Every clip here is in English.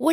What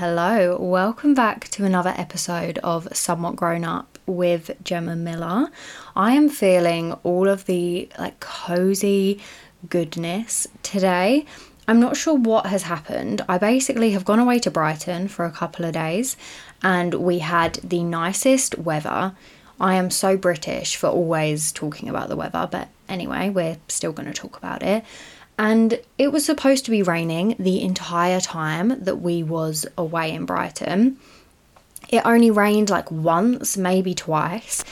Hello, welcome back to another episode of Somewhat Grown Up with Gemma Miller. I am feeling all of the cozy goodness today. I'm not sure what has happened. I basically have gone away to Brighton for a couple of days and we had the nicest weather. I am so British for always talking about the weather, but anyway, we're still going to talk about it. And it was supposed to be raining the entire time that we was away in Brighton. It only rained once, maybe twice.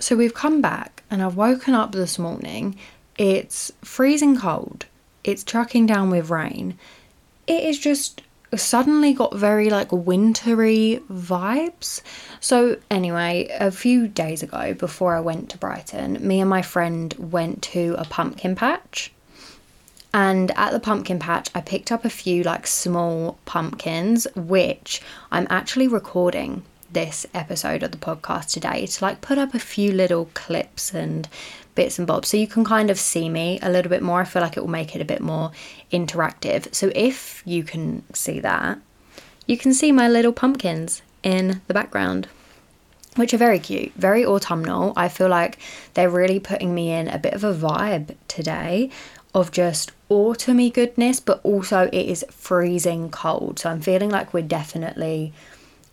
So we've come back and I've woken up this morning. It's freezing cold. It's chucking down with rain. It is just suddenly got very wintry vibes. So anyway, a few days ago before I went to Brighton, me and my friend went to a pumpkin patch. And at the pumpkin patch, I picked up a few small pumpkins, which I'm actually recording this episode of the podcast today to put up a few little clips and bits and bobs so you can kind of see me a little bit more. I feel it will make it a bit more interactive. So if you can see that, you can see my little pumpkins in the background, which are very cute, very autumnal. I feel they're really putting me in a bit of a vibe today of just autumny goodness, but also it is freezing cold. So I'm feeling we're definitely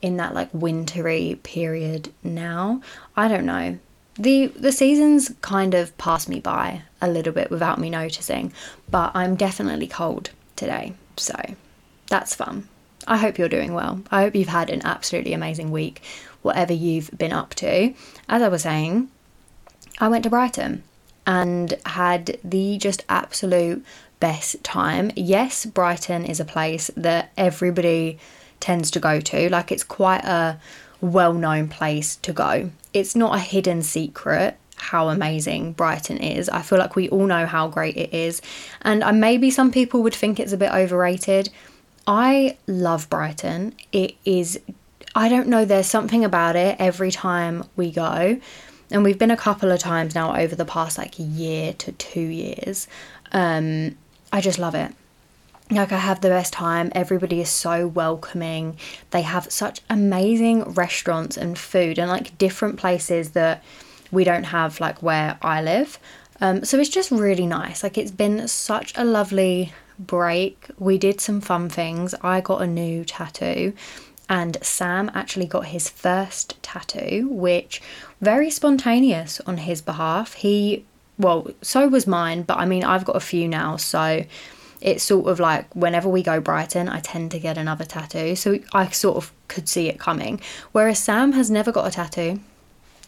in that wintry period now. I don't know. The seasons kind of pass me by a little bit without me noticing, but I'm definitely cold today. So that's fun. I hope you're doing well. I hope you've had an absolutely amazing week, whatever you've been up to. As I was saying, I went to Brighton and had the just absolute best time. Yes, Brighton is a place that everybody tends to go to. It's quite a well-known place to go. It's not a hidden secret how amazing Brighton is. I feel we all know how great it is. And maybe some people would think it's a bit overrated. I love Brighton. It is, I don't know, there's something about it every time we go. And we've been a couple of times now over the past year to 2 years. I just love it. I have the best time. Everybody is so welcoming. They have such amazing restaurants and food and different places that we don't have where I live. So it's just really nice. It's been such a lovely break. We did some fun things. I got a new tattoo. And Sam actually got his first tattoo, which very spontaneous on his behalf. So was mine, but I mean, I've got a few now. So it's sort of whenever we go Brighton, I tend to get another tattoo. So I sort of could see it coming. Whereas Sam has never got a tattoo.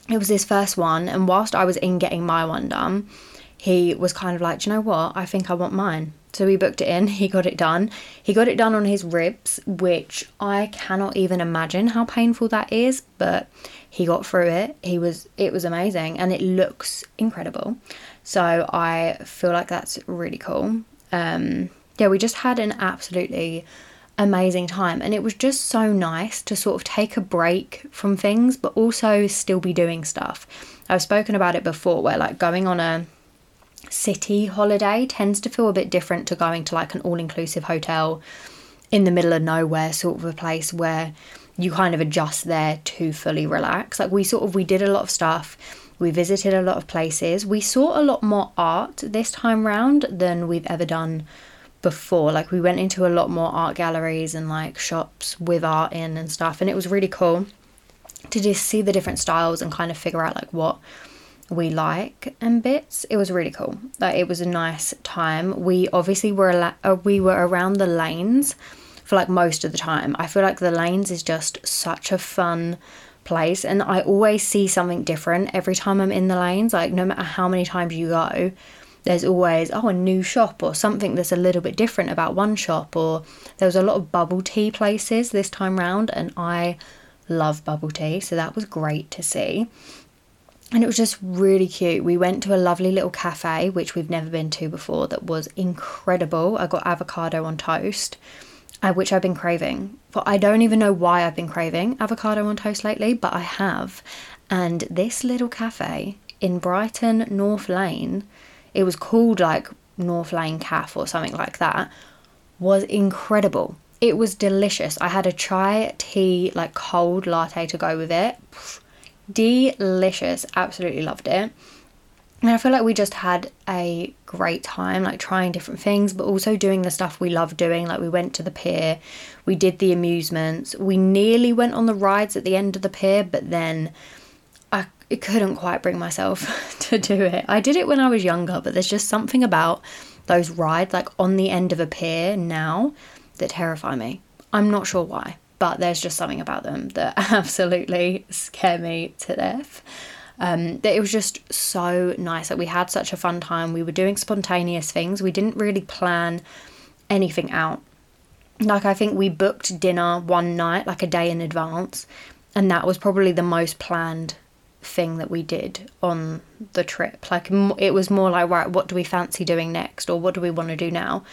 It was his first one. And whilst I was in getting my one done, he was kind of do you know what? I think I want mine. So we booked it in, he got it done. He got it done on his ribs, which I cannot even imagine how painful that is, but he got through it. It was amazing and it looks incredible. So I feel that's really cool. We just had an absolutely amazing time and it was just so nice to sort of take a break from things, but also still be doing stuff. I've spoken about it before where going on a city holiday tends to feel a bit different to going to an all-inclusive hotel in the middle of nowhere sort of a place where you kind of adjust there to fully relax. We did a lot of stuff. We visited a lot of places. We saw a lot more art this time round than we've ever done before. Like, we went into a lot more art galleries and like shops with art in and stuff, and it was really cool to just see the different styles and kind of figure out like what we like and bits. It was really cool. Like, it was a nice time. We obviously were around the lanes for like most of the time. I feel like the lanes is just such a fun place, and I always see something different every time I'm in the lanes. Like, no matter how many times you go, there's always a new shop or something that's a little bit different about one shop. Or there was a lot of bubble tea places this time round, and I love bubble tea, so that was great to see. And it was just really cute. We went to a lovely little cafe, which we've never been to before, that was incredible. I got avocado on toast, which I've been craving. But I don't even know why I've been craving avocado on toast lately, but I have. And this little cafe in Brighton, North Lane, it was called like North Lane Caf or something like that, was incredible. It was delicious. I had a chai tea, like cold latte to go with it. Delicious. Absolutely loved it. And I feel like we just had a great time, like trying different things, but also doing the stuff we love doing. Like, we went to the pier, we did the amusements, we nearly went on the rides at the end of the pier, but then I couldn't quite bring myself to do it. I did it when I was younger, but there's just something about those rides, like on the end of a pier now, that terrify me. I'm not sure why, but there's just something about them that absolutely scare me to death. It was just so nice. Like, we had such a fun time. We were doing spontaneous things. We didn't really plan anything out. Like, I think we booked dinner one night, like a day in advance, and that was probably the most planned thing that we did on the trip. Like, it was more like, right, what do we fancy doing next, or what do we want to do now?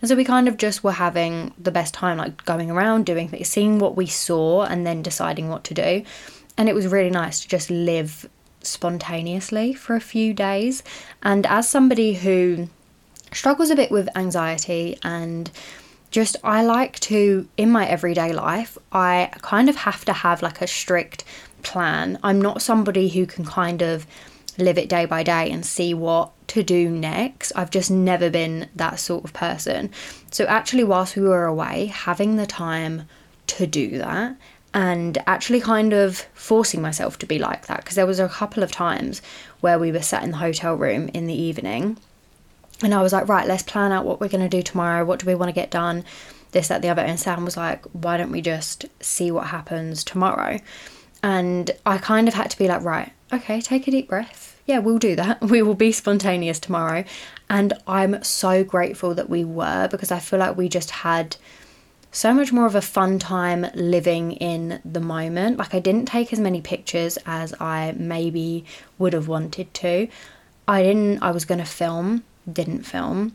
And so we kind of just were having the best time, like going around doing things, seeing what we saw and then deciding what to do. And it was really nice to just live spontaneously for a few days. And as somebody who struggles a bit with anxiety, and just, I like to, in my everyday life, I kind of have to have like a strict plan. I'm not somebody who can kind of live it day by day and see what to do next. I've just never been that sort of person. So actually, whilst we were away, having the time to do that, and actually kind of forcing myself to be like that, because there was a couple of times where we were sat in the hotel room in the evening, and I was like, right, let's plan out what we're going to do tomorrow, what do we want to get done, this, that, the other. And Sam was like, why don't we just see what happens tomorrow? And I kind of had to be like, right, okay, take a deep breath, yeah, we'll do that, we will be spontaneous tomorrow. And I'm so grateful that we were, because I feel like we just had so much more of a fun time living in the moment. Like, I didn't take as many pictures as I maybe would have wanted to. I was going to film, didn't film,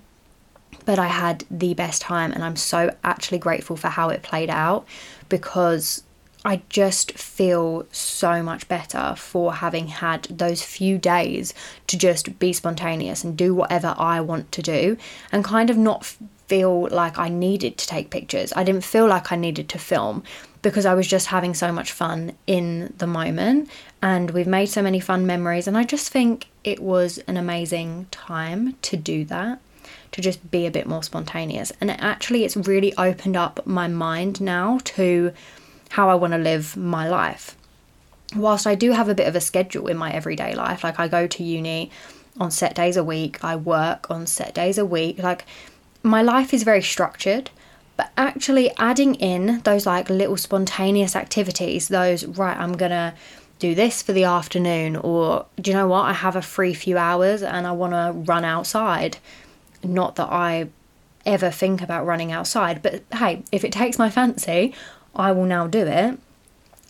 but I had the best time, and I'm so actually grateful for how it played out, because I just feel so much better for having had those few days to just be spontaneous and do whatever I want to do, and kind of not feel like I needed to take pictures. I didn't feel like I needed to film, because I was just having so much fun in the moment, and we've made so many fun memories. And I just think it was an amazing time to do that, to just be a bit more spontaneous. And actually, it's really opened up my mind now to how I want to live my life. Whilst I do have a bit of a schedule in my everyday life, like I go to uni on set days a week, I work on set days a week, like my life is very structured. But actually adding in those like little spontaneous activities, those, right, I'm gonna do this for the afternoon, or do you know what, I have a free few hours and I want to run outside. Not that I ever think about running outside, but hey, if it takes my fancy, I will now do it,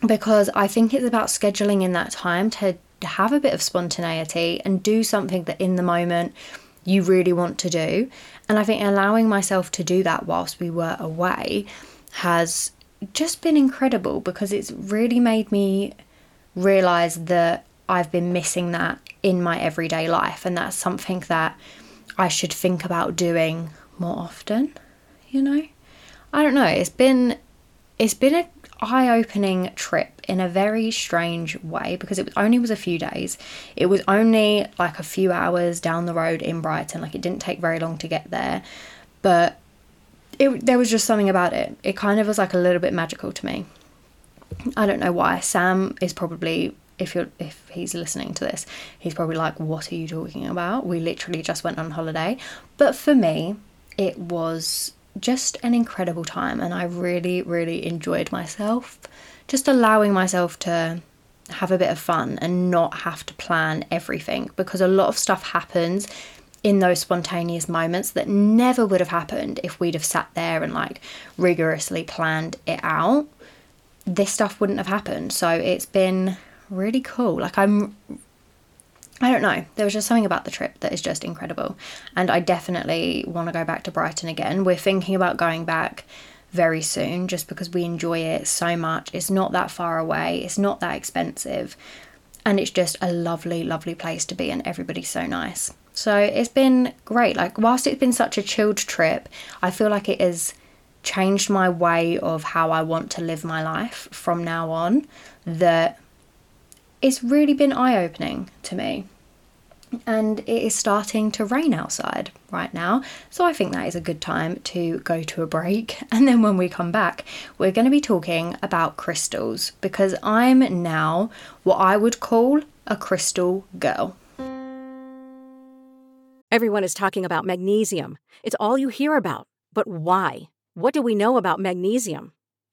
because I think it's about scheduling in that time to have a bit of spontaneity and do something that in the moment you really want to do. And I think allowing myself to do that whilst we were away has just been incredible, because it's really made me realise that I've been missing that in my everyday life, and that's something that I should think about doing more often, you know? I don't know, it's been an eye-opening trip in a very strange way, because it only was a few days. It was only like a few hours down the road in Brighton. Like, it didn't take very long to get there, but there was just something about it. It kind of was like a little bit magical to me. I don't know why. Sam is probably, if he's listening to this, he's probably like, what are you talking about? We literally just went on holiday. But for me, it was just an incredible time, and I really, really enjoyed myself. Just allowing myself to have a bit of fun and not have to plan everything, because a lot of stuff happens in those spontaneous moments that never would have happened if we'd have sat there and like rigorously planned it out. This stuff wouldn't have happened. So it's been really cool. Like I don't know. There was just something about the trip that is just incredible. And I definitely want to go back to Brighton again. We're thinking about going back very soon just because we enjoy it so much. It's not that far away. It's not that expensive. And it's just a lovely, lovely place to be. And everybody's so nice. So it's been great. Like, whilst it's been such a chilled trip, I feel like it has changed my way of how I want to live my life from now on, that it's really been eye-opening to me. And it is starting to rain outside right now, so I think that is a good time to go to a break. And then when we come back, we're going to be talking about crystals, because I'm now what I would call a crystal girl. Everyone is talking about magnesium. It's all you hear about. But why? What do we know about magnesium?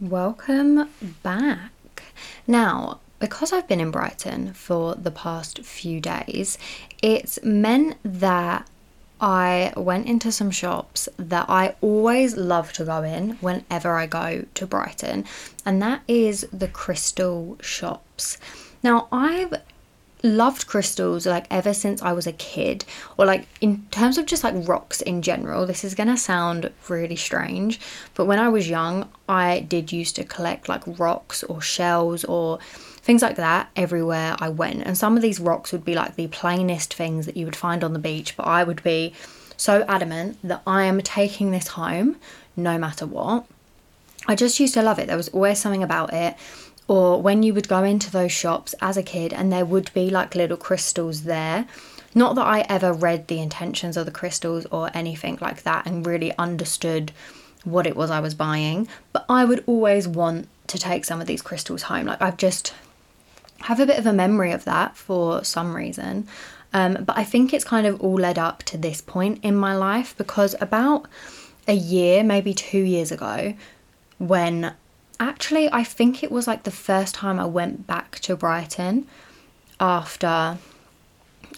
Welcome back. Now, because I've been in Brighton for the past few days, it's meant that I went into some shops that I always love to go in whenever I go to Brighton, and that is the crystal shops. Now, I've loved crystals like ever since I was a kid, or like in terms of just like rocks in general. This is gonna sound really strange, but when I was young, I did used to collect like rocks or shells or things like that everywhere I went. And some of these rocks would be like the plainest things that you would find on the beach, but I would be so adamant that I am taking this home no matter what. I just used to love it. There was always something about it. Or when you would go into those shops as a kid and there would be like little crystals there. Not that I ever read the intentions of the crystals or anything like that and really understood what it was I was buying, but I would always want to take some of these crystals home. Like, I've just have a bit of a memory of that for some reason. But I think it's kind of all led up to this point in my life, because about a year, maybe 2 years ago, when actually, I think it was like the first time I went back to Brighton after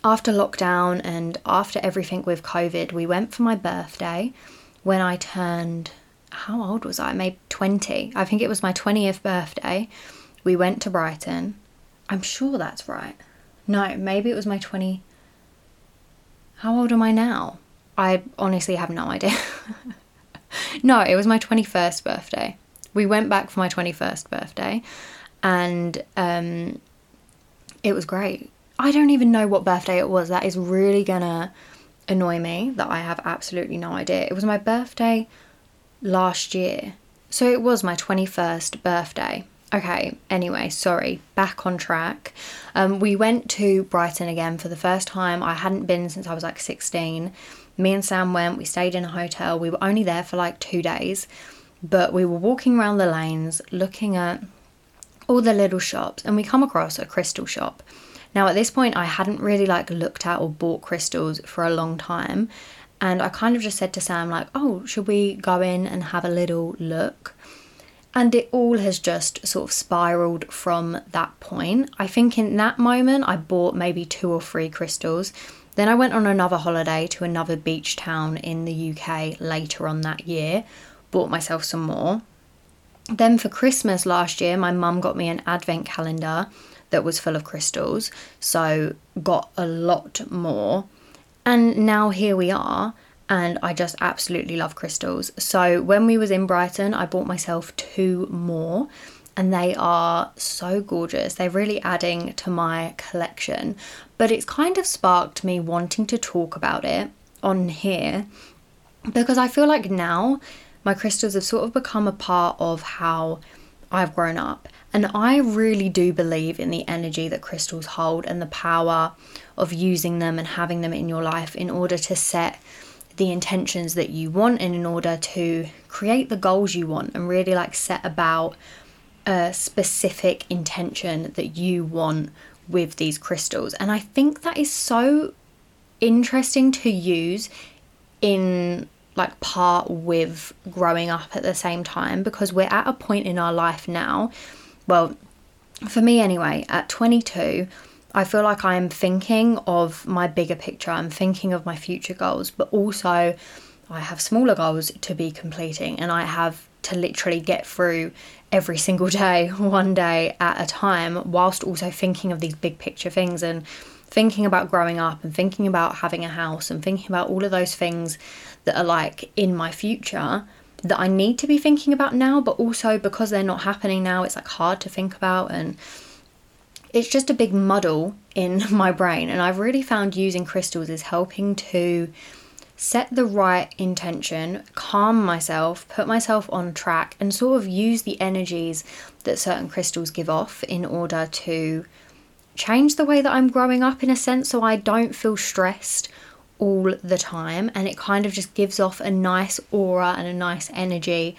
lockdown and after everything with COVID. We went for my birthday when I turned, how old was I? Maybe 20. I think it was my 20th birthday. We went to Brighton. I'm sure that's right. No, maybe it was my 20. How old am I now? I honestly have no idea. No, it was my 21st birthday. We went back for my 21st birthday, and it was great. I don't even know what birthday it was. That is really gonna annoy me that I have absolutely no idea. It was my birthday last year. So it was my 21st birthday. Okay, anyway, sorry, back on track. We went to Brighton again for the first time. I hadn't been since I was like 16. Me and Sam went, we stayed in a hotel. We were only there for like 2 days. But we were walking around the lanes looking at all the little shops, and we come across a crystal shop. Now, at this point, I hadn't really like looked at or bought crystals for a long time, and I kind of just said to Sam like, oh, should we go in and have a little look? And it all has just sort of spiraled from that point. I think in that moment, I bought maybe 2 or 3 crystals. Then I went on another holiday to another beach town in the UK later on that year, bought myself some more. Then for Christmas last year, my mum got me an advent calendar that was full of crystals. So got a lot more. And now here we are. And I just absolutely love crystals. So when we was in Brighton, I bought myself 2 more and they are so gorgeous. They're really adding to my collection, but it's kind of sparked me wanting to talk about it on here because I feel like now my crystals have sort of become a part of how I've grown up. And I really do believe in the energy that crystals hold and the power of using them and having them in your life in order to set the intentions that you want and in order to create the goals you want and really like set about a specific intention that you want with these crystals. And I think that is so interesting to use in like part with growing up at the same time, because we're at a point in our life now, well, for me anyway, at 22, I feel like I'm thinking of my bigger picture. I'm thinking of my future goals, but also I have smaller goals to be completing and I have to literally get through every single day, one day at a time, whilst also thinking of these big picture things and thinking about growing up and thinking about having a house and thinking about all of those things that are like in my future that I need to be thinking about now, but also because they're not happening now, it's like hard to think about. And it's just a big muddle in my brain, and I've really found using crystals is helping to set the right intention, calm myself, put myself on track, and sort of use the energies that certain crystals give off in order to change the way that I'm growing up in a sense, so I don't feel stressed all the time, and it kind of just gives off a nice aura and a nice energy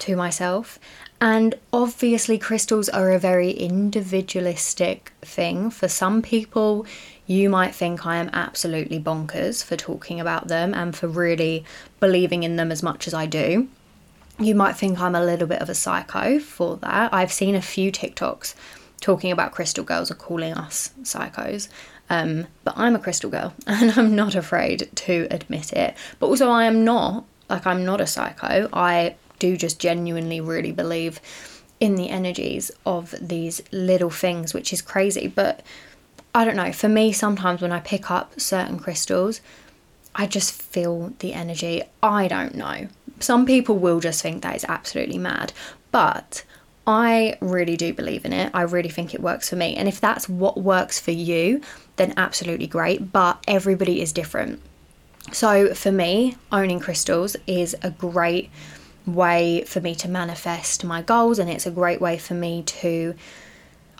to myself. And obviously crystals are a very individualistic thing. For some people, you might think I am absolutely bonkers for talking about them and for really believing in them as much as I do. You might think I'm a little bit of a psycho for that. I've seen a few TikToks talking about crystal girls or calling us psychos. But I'm a crystal girl and I'm not afraid to admit it. But also I'm not a psycho. I do just genuinely really believe in the energies of these little things, which is crazy. But I don't know, for me, sometimes when I pick up certain crystals, I just feel the energy. I don't know. Some people will just think that is absolutely mad, but I really do believe in it. I really think it works for me. And if that's what works for you, then absolutely great. But everybody is different. So for me, owning crystals is a great way for me to manifest my goals, and it's a great way for me to,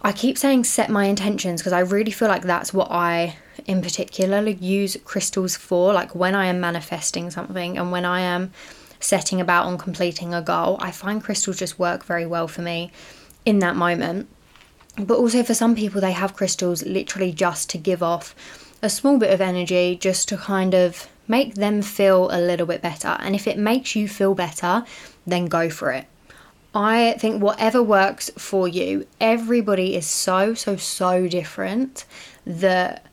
I keep saying set my intentions, because I really feel like that's what I in particular use crystals for. Like when I am manifesting something and when I am setting about on completing a goal, I find crystals just work very well for me in that moment. But also for some people, they have crystals literally just to give off a small bit of energy, just to kind of make them feel a little bit better. And if it makes you feel better, then go for it. I think whatever works for you, everybody is so different that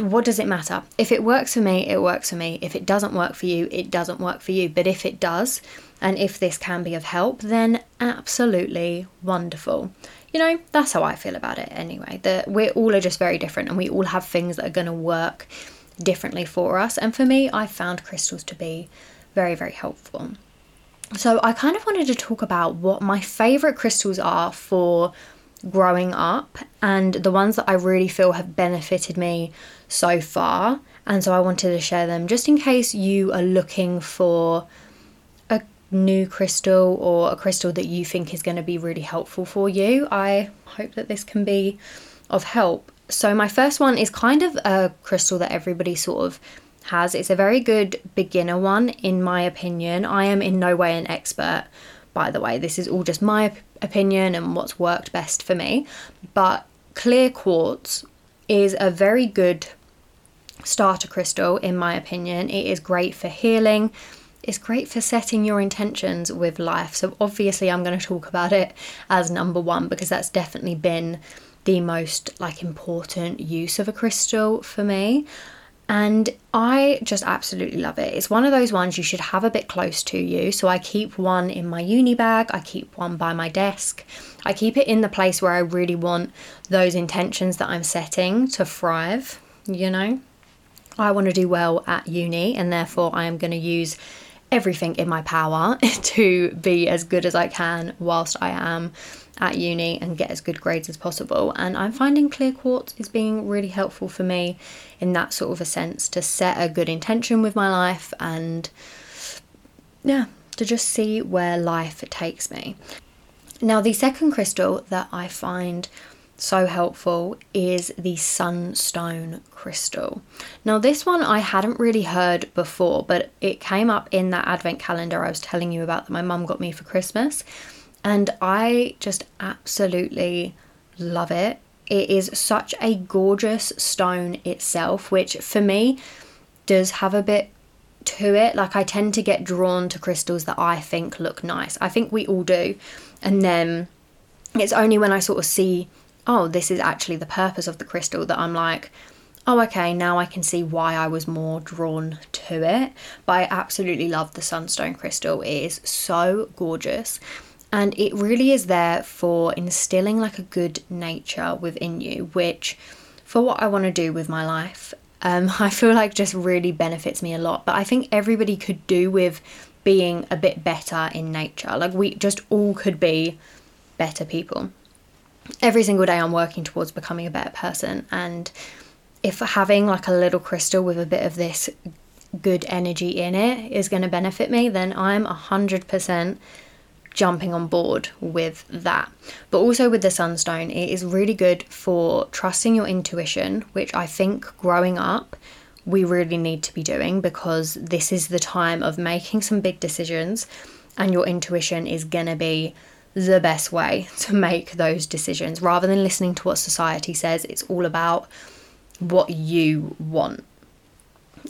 what does it matter? If it works for me, it works for me. If it doesn't work for you, it doesn't work for you. But if it does, and if this can be of help, then absolutely wonderful. You know, that's how I feel about it anyway, that we all are just very different and we all have things that are going to work differently for us. And for me, I found crystals to be very helpful. So I kind of wanted to talk about what my favorite crystals are for growing up and the ones that I really feel have benefited me so far. And so I wanted to share them just in case you are looking for a new crystal or a crystal that you think is going to be really helpful for you. I hope that this can be of help. So my first one is kind of a crystal that everybody sort of has. It's a very good beginner one, in my opinion. I am in no way an expert, by the way. This is all just my opinion and what's worked best for me. But clear quartz is a very good starter crystal, in my opinion. It is great for healing, It's great for setting your intentions with life. So obviously I'm going to talk about it as number one, because that's definitely been the most important use of a crystal for me. And I just absolutely love it. It's one of those ones you should have a bit close to you. So I keep one in my uni bag. I keep one by my desk. I keep it in the place where I really want those intentions that I'm setting to thrive. You know, I want to do well at uni, and therefore I am going to use everything in my power to be as good as I can whilst I am at uni and get as good grades as possible. And I'm finding clear quartz is being really helpful for me in that sort of a sense, to set a good intention with my life and to just see where life takes me. Now, the second crystal that I find so helpful is the sunstone crystal. Now, this one I hadn't really heard before, but it came up in that advent calendar I was telling you about that my mum got me for Christmas, and I just absolutely love it. It is such a gorgeous stone itself, which for me does have a bit to it. Like, I tend to get drawn to crystals that I think look nice. I think we all do. And then it's only when I sort of see, oh, this is actually the purpose of the crystal, that I'm like, oh, okay, now I can see why I was more drawn to it. But I absolutely love the sunstone crystal. It is so gorgeous. And it really is there for instilling a good nature within you, which for what I want to do with my life, I feel just really benefits me a lot. But I think everybody could do with being a bit better in nature. We just all could be better people. Every single day I'm working towards becoming a better person, and if having a little crystal with a bit of this good energy in it is going to benefit me, then I'm 100% jumping on board with that. But also with the sunstone, it is really good for trusting your intuition, which I think growing up we really need to be doing, because this is the time of making some big decisions, and your intuition is going to be the best way to make those decisions. Rather than listening to what society says, it's all about what you want.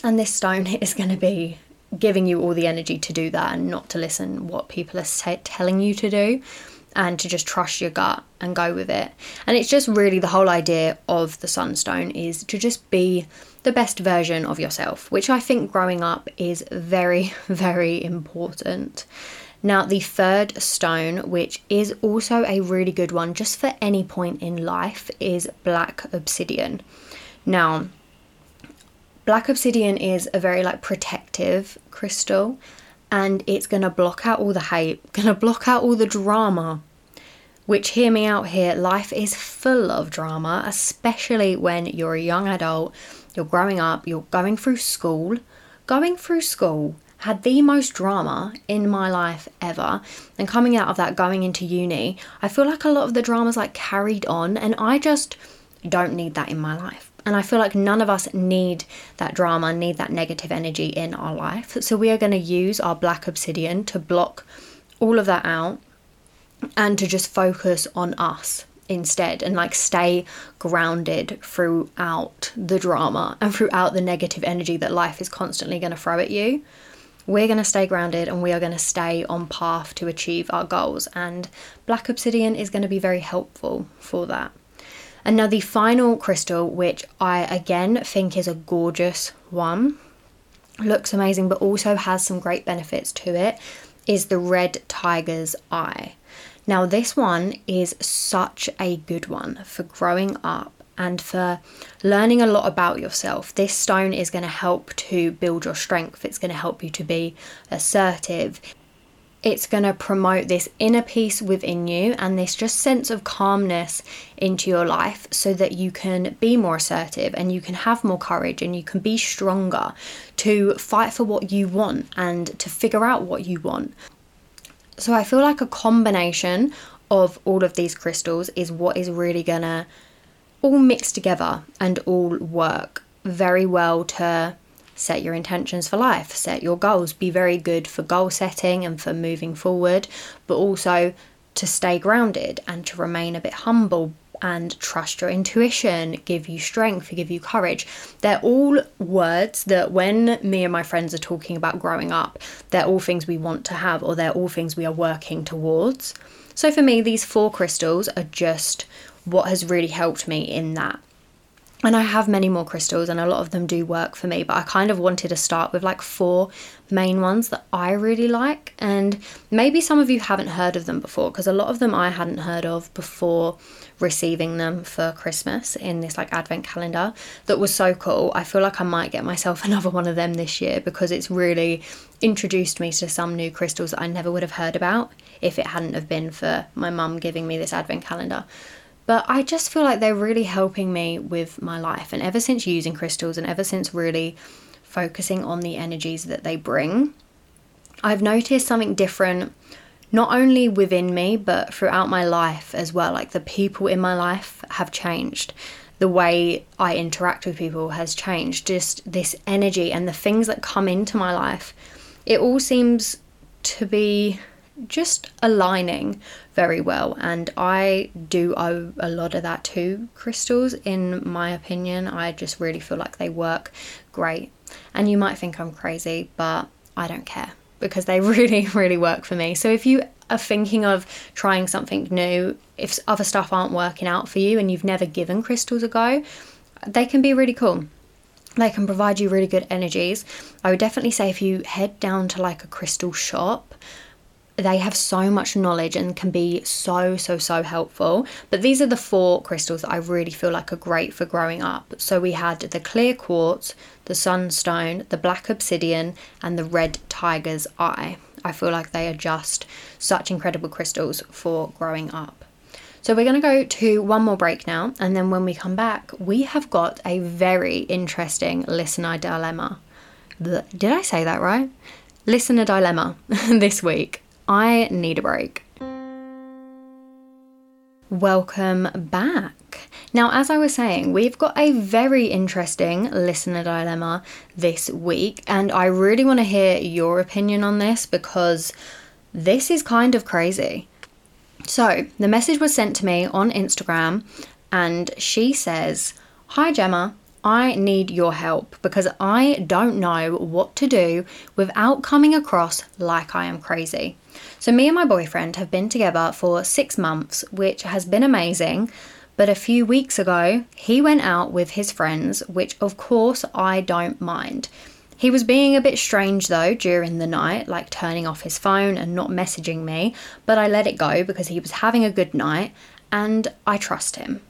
And this stone is going to be giving you all the energy to do that, and not to listen what people are telling you to do, and to just trust your gut and go with it. And it's just really the whole idea of the sunstone is to just be the best version of yourself, which I think growing up is very, very important. Now, the third stone, which is also a really good one just for any point in life, is black obsidian. Now, black obsidian is a very protective crystal, and it's going to block out all the hate, going to block out all the drama, which, hear me out here, life is full of drama, especially when you're a young adult, you're growing up, you're going through school. Going through school had the most drama in my life ever, and coming out of that, going into uni, I feel a lot of the drama's carried on, and I just don't need that in my life. And I feel none of us need that drama, need that negative energy in our life. So we are going to use our black obsidian to block all of that out, and to just focus on us instead, and stay grounded throughout the drama and throughout the negative energy that life is constantly going to throw at you. We're going to stay grounded, and we are going to stay on path to achieve our goals. And black obsidian is going to be very helpful for that. And now the final crystal, which I again think is a gorgeous one, looks amazing, but also has some great benefits to it, is the red tiger's eye. Now, this one is such a good one for growing up and for learning a lot about yourself. This stone is going to help to build your strength. It's going to help you to be assertive. It's going to promote this inner peace within you, and this just sense of calmness into your life, so that you can be more assertive, and you can have more courage, and you can be stronger to fight for what you want and to figure out what you want. So I feel a combination of all of these crystals is what is really going to all mixed together and all work very well to set your intentions for life, set your goals, be very good for goal setting and for moving forward, but also to stay grounded and to remain a bit humble and trust your intuition, give you strength, give you courage. They're all words that when me and my friends are talking about growing up, they're all things we want to have, or they're all things we are working towards. So for me, these 4 crystals are just what has really helped me in that. And I have many more crystals and a lot of them do work for me, but I kind of wanted to start with like 4 main ones that I really like. And maybe some of you haven't heard of them before, because a lot of them I hadn't heard of before receiving them for Christmas in this like advent calendar that was so cool. I feel like I might get myself another one of them this year, because it's really introduced me to some new crystals that I never would have heard about if it hadn't have been for my mum giving me this advent calendar. But I just feel like they're really helping me with my life. And ever since using crystals and ever since really focusing on the energies that they bring, I've noticed something different, not only within me, but throughout my life as well. Like the people in my life have changed. The way I interact with people has changed. Just this energy and the things that come into my life, it all seems to be just aligning very well, and I do owe a lot of that to crystals, in my opinion. I just really feel like they work great, and you might think I'm crazy, but I don't care, because they really work for me. So if you are thinking of trying something new, if other stuff aren't working out for you and you've never given crystals a go, they can be really cool. They can provide you really good energies. I would definitely say if you head down to like a crystal shop, they have so much knowledge and can be so helpful. But these are the 4 crystals that I really feel like are great for growing up. So we had the clear quartz, the sunstone, the black obsidian, and the red tiger's eye. I feel like they are just such incredible crystals for growing up. So we're going to go to one more break now, and then when we come back, we have got a very interesting listener dilemma. Did I say that right? Listener dilemma this week. I need a break. Welcome back. Now, as I was saying, we've got a very interesting listener dilemma this week, and I really want to hear your opinion on this, because this is kind of crazy. So the message was sent to me on Instagram, and she says, "Hi Gemma, I need your help because I don't know what to do without coming across like I am crazy. So me and my boyfriend have been together for 6 months, which has been amazing. But a few weeks ago, he went out with his friends, which of course I don't mind. He was being a bit strange though during the night, like turning off his phone and not messaging me, but I let it go because he was having a good night and I trust him.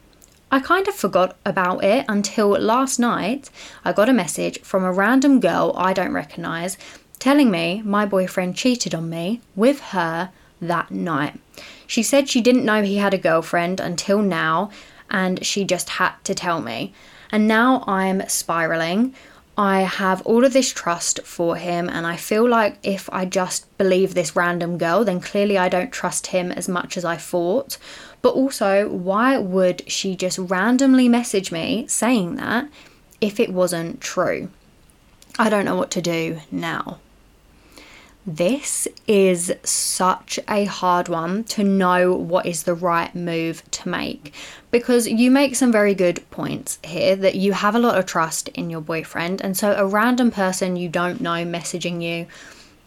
I kind of forgot about it until last night I got a message from a random girl I don't recognise telling me my boyfriend cheated on me with her that night. She said she didn't know he had a girlfriend until now and she just had to tell me. And now I'm spiralling. I have all of this trust for him and I feel like if I just believe this random girl, then clearly I don't trust him as much as I thought. But also, why would she just randomly message me saying that if it wasn't true? I don't know what to do now." This is such a hard one to know what is the right move to make, because you make some very good points here that you have a lot of trust in your boyfriend, and so a random person you don't know messaging you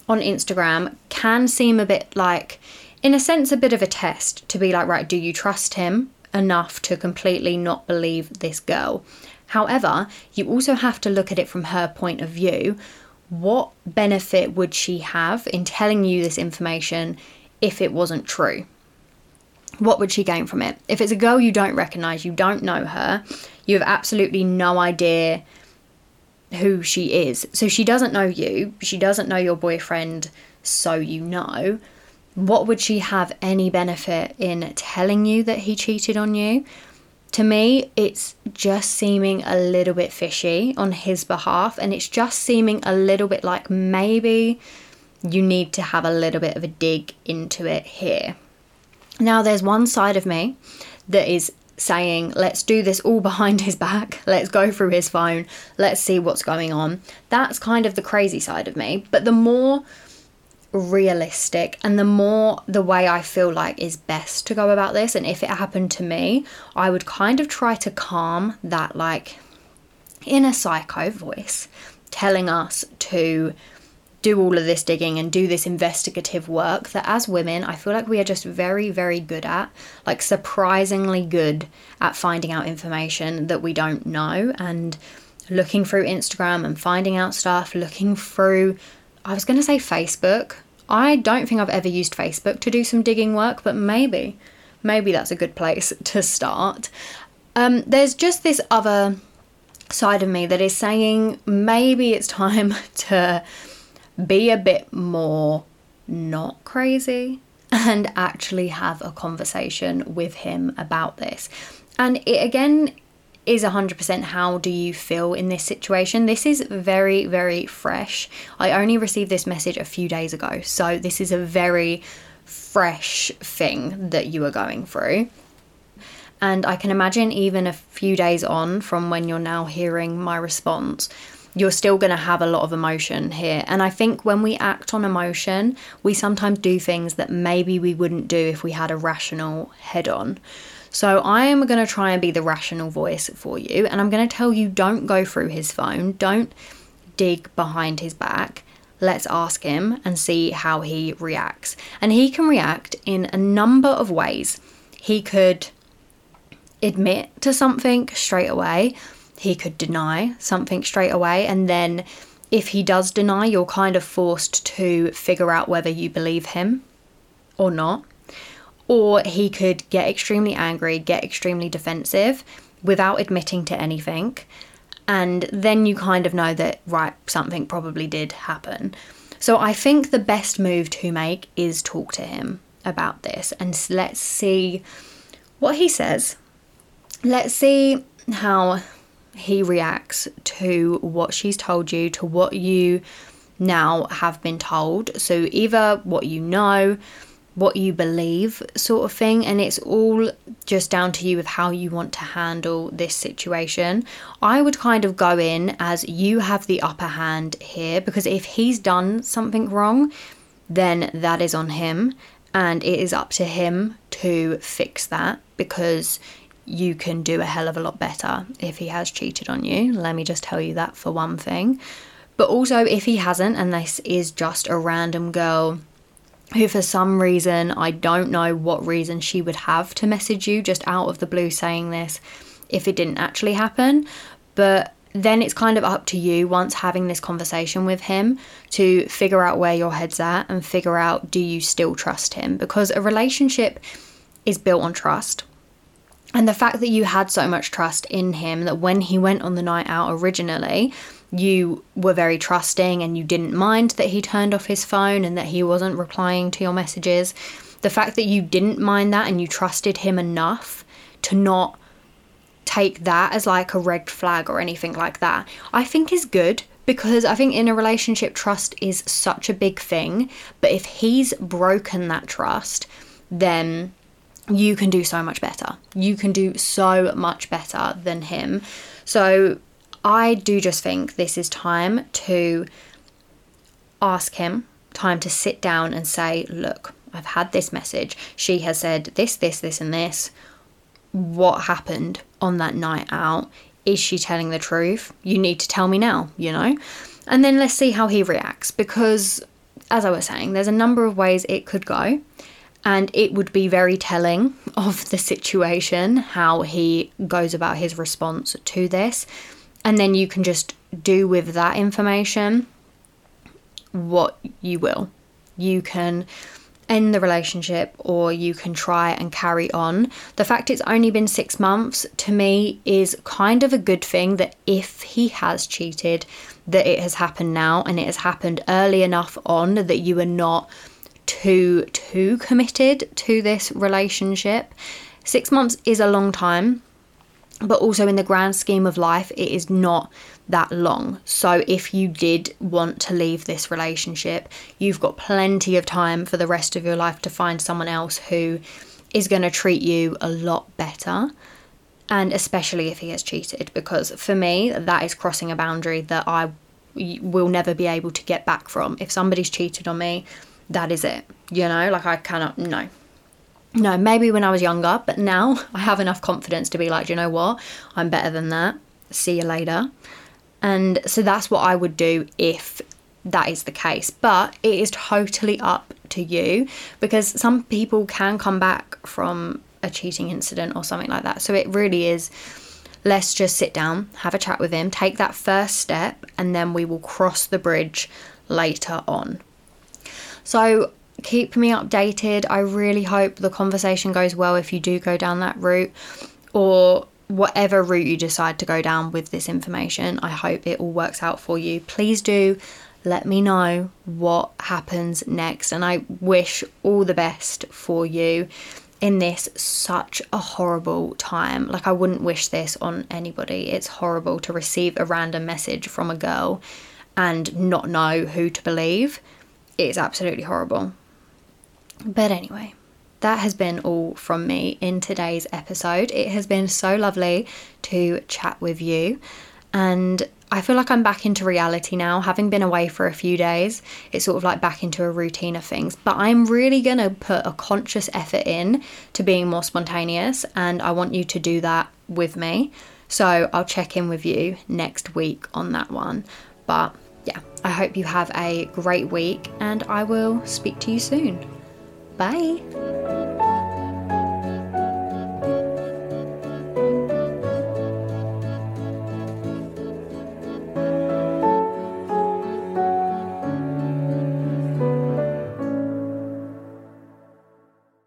on Instagram can seem a bit like, in a sense, a bit of a test to be like, right, do you trust him enough to completely not believe this girl? However, you also have to look at it from her point of view. What benefit would she have in telling you this information if it wasn't true? What would she gain from it? If it's a girl you don't recognise, you don't know her, you have absolutely no idea who she is. So she doesn't know you, she doesn't know your boyfriend, so you know. What would she have any benefit in telling you that he cheated on you? To me, it's just seeming a little bit fishy on his behalf, and it's just seeming a little bit like maybe you need to have a little bit of a dig into it here. Now, there's one side of me that is saying, let's do this all behind his back, let's go through his phone, let's see what's going on. That's kind of the crazy side of me. But the more realistic and the more the way I feel like is best to go about this. And if it happened to me, I would kind of try to calm that like inner psycho voice telling us to do all of this digging and do this investigative work that as women I feel like we are just very, very good at, like surprisingly good at finding out information that we don't know and looking through Instagram and finding out stuff, looking through, I was going to say Facebook. I don't think I've ever used Facebook to do some digging work, but maybe that's a good place to start. There's just this other side of me that is saying maybe it's time to be a bit more not crazy and actually have a conversation with him about this. And it again is 100% how do you feel in this situation. This is very, very fresh. I only received this message a few days ago, so this is a very fresh thing that you are going through. And I can imagine even a few days on from when you're now hearing my response, you're still going to have a lot of emotion here. And I think when we act on emotion, we sometimes do things that maybe we wouldn't do if we had a rational head on. So I am going to try and be the rational voice for you. And I'm going to tell you, don't go through his phone. Don't dig behind his back. Let's ask him and see how he reacts. And he can react in a number of ways. He could admit to something straight away. He could deny something straight away, and then if he does deny, you're kind of forced to figure out whether you believe him or not. Or he could get extremely angry, get extremely defensive without admitting to anything, and then you kind of know that, right, something probably did happen. So I think the best move to make is talk to him about this, and let's see what he says. Let's see how he reacts to what she's told you, to what you now have been told. So either what you know, what you believe sort of thing, and it's all just down to you with how you want to handle this situation. I would kind of go in as you have the upper hand here, because if he's done something wrong, then that is on him, and it is up to him to fix that, because you can do a hell of a lot better if he has cheated on you. Let me just tell you that for one thing. But also if he hasn't, and this is just a random girl who for some reason, I don't know what reason she would have to message you just out of the blue saying this if it didn't actually happen. But then it's kind of up to you once having this conversation with him to figure out where your head's at and figure out, do you still trust him? Because a relationship is built on trust. And the fact that you had so much trust in him that when he went on the night out originally, you were very trusting and you didn't mind that he turned off his phone and that he wasn't replying to your messages. The fact that you didn't mind that and you trusted him enough to not take that as like a red flag or anything like that, I think is good, because I think in a relationship, trust is such a big thing. But if he's broken that trust, then you can do so much better. You can do so much better than him. So I do just think this is time to ask him, time to sit down and say, look, I've had this message. She has said this, this, this, and this. What happened on that night out? Is she telling the truth? You need to tell me now, you know? And then let's see how he reacts, because as I was saying, there's a number of ways it could go. And it would be very telling of the situation, how he goes about his response to this. And then you can just do with that information what you will. You can end the relationship or you can try and carry on. The fact it's only been 6 months to me is kind of a good thing, that if he has cheated, that it has happened now and it has happened early enough on that you are not too committed to this relationship. 6 months is a long time, but also in the grand scheme of life, it is not that long. So if you did want to leave this relationship, you've got plenty of time for the rest of your life to find someone else who is going to treat you a lot better. And especially if he has cheated, because for me, that is crossing a boundary that I will never be able to get back from. If somebody's cheated on me, that is it, you know, like I cannot, no, maybe when I was younger, but now I have enough confidence to be like, do you know what, I'm better than that, see you later. And so that's what I would do if that is the case, but it is totally up to you, because some people can come back from a cheating incident or something like that. So it really is, let's just sit down, have a chat with him, take that first step, and then we will cross the bridge later on. So keep me updated. I really hope the conversation goes well if you do go down that route, or whatever route you decide to go down with this information. I hope it all works out for you. Please do let me know what happens next, and I wish all the best for you in this such a horrible time. Like, I wouldn't wish this on anybody. It's horrible to receive a random message from a girl and not know who to believe. It's absolutely horrible. But anyway, that has been all from me in today's episode. It has been so lovely to chat with you, and I feel like I'm back into reality now, having been away for a few days. It's sort of like back into a routine of things, but I'm really going to put a conscious effort in to being more spontaneous, and I want you to do that with me. So I'll check in with you next week on that one. But yeah, I hope you have a great week, and I will speak to you soon. Bye.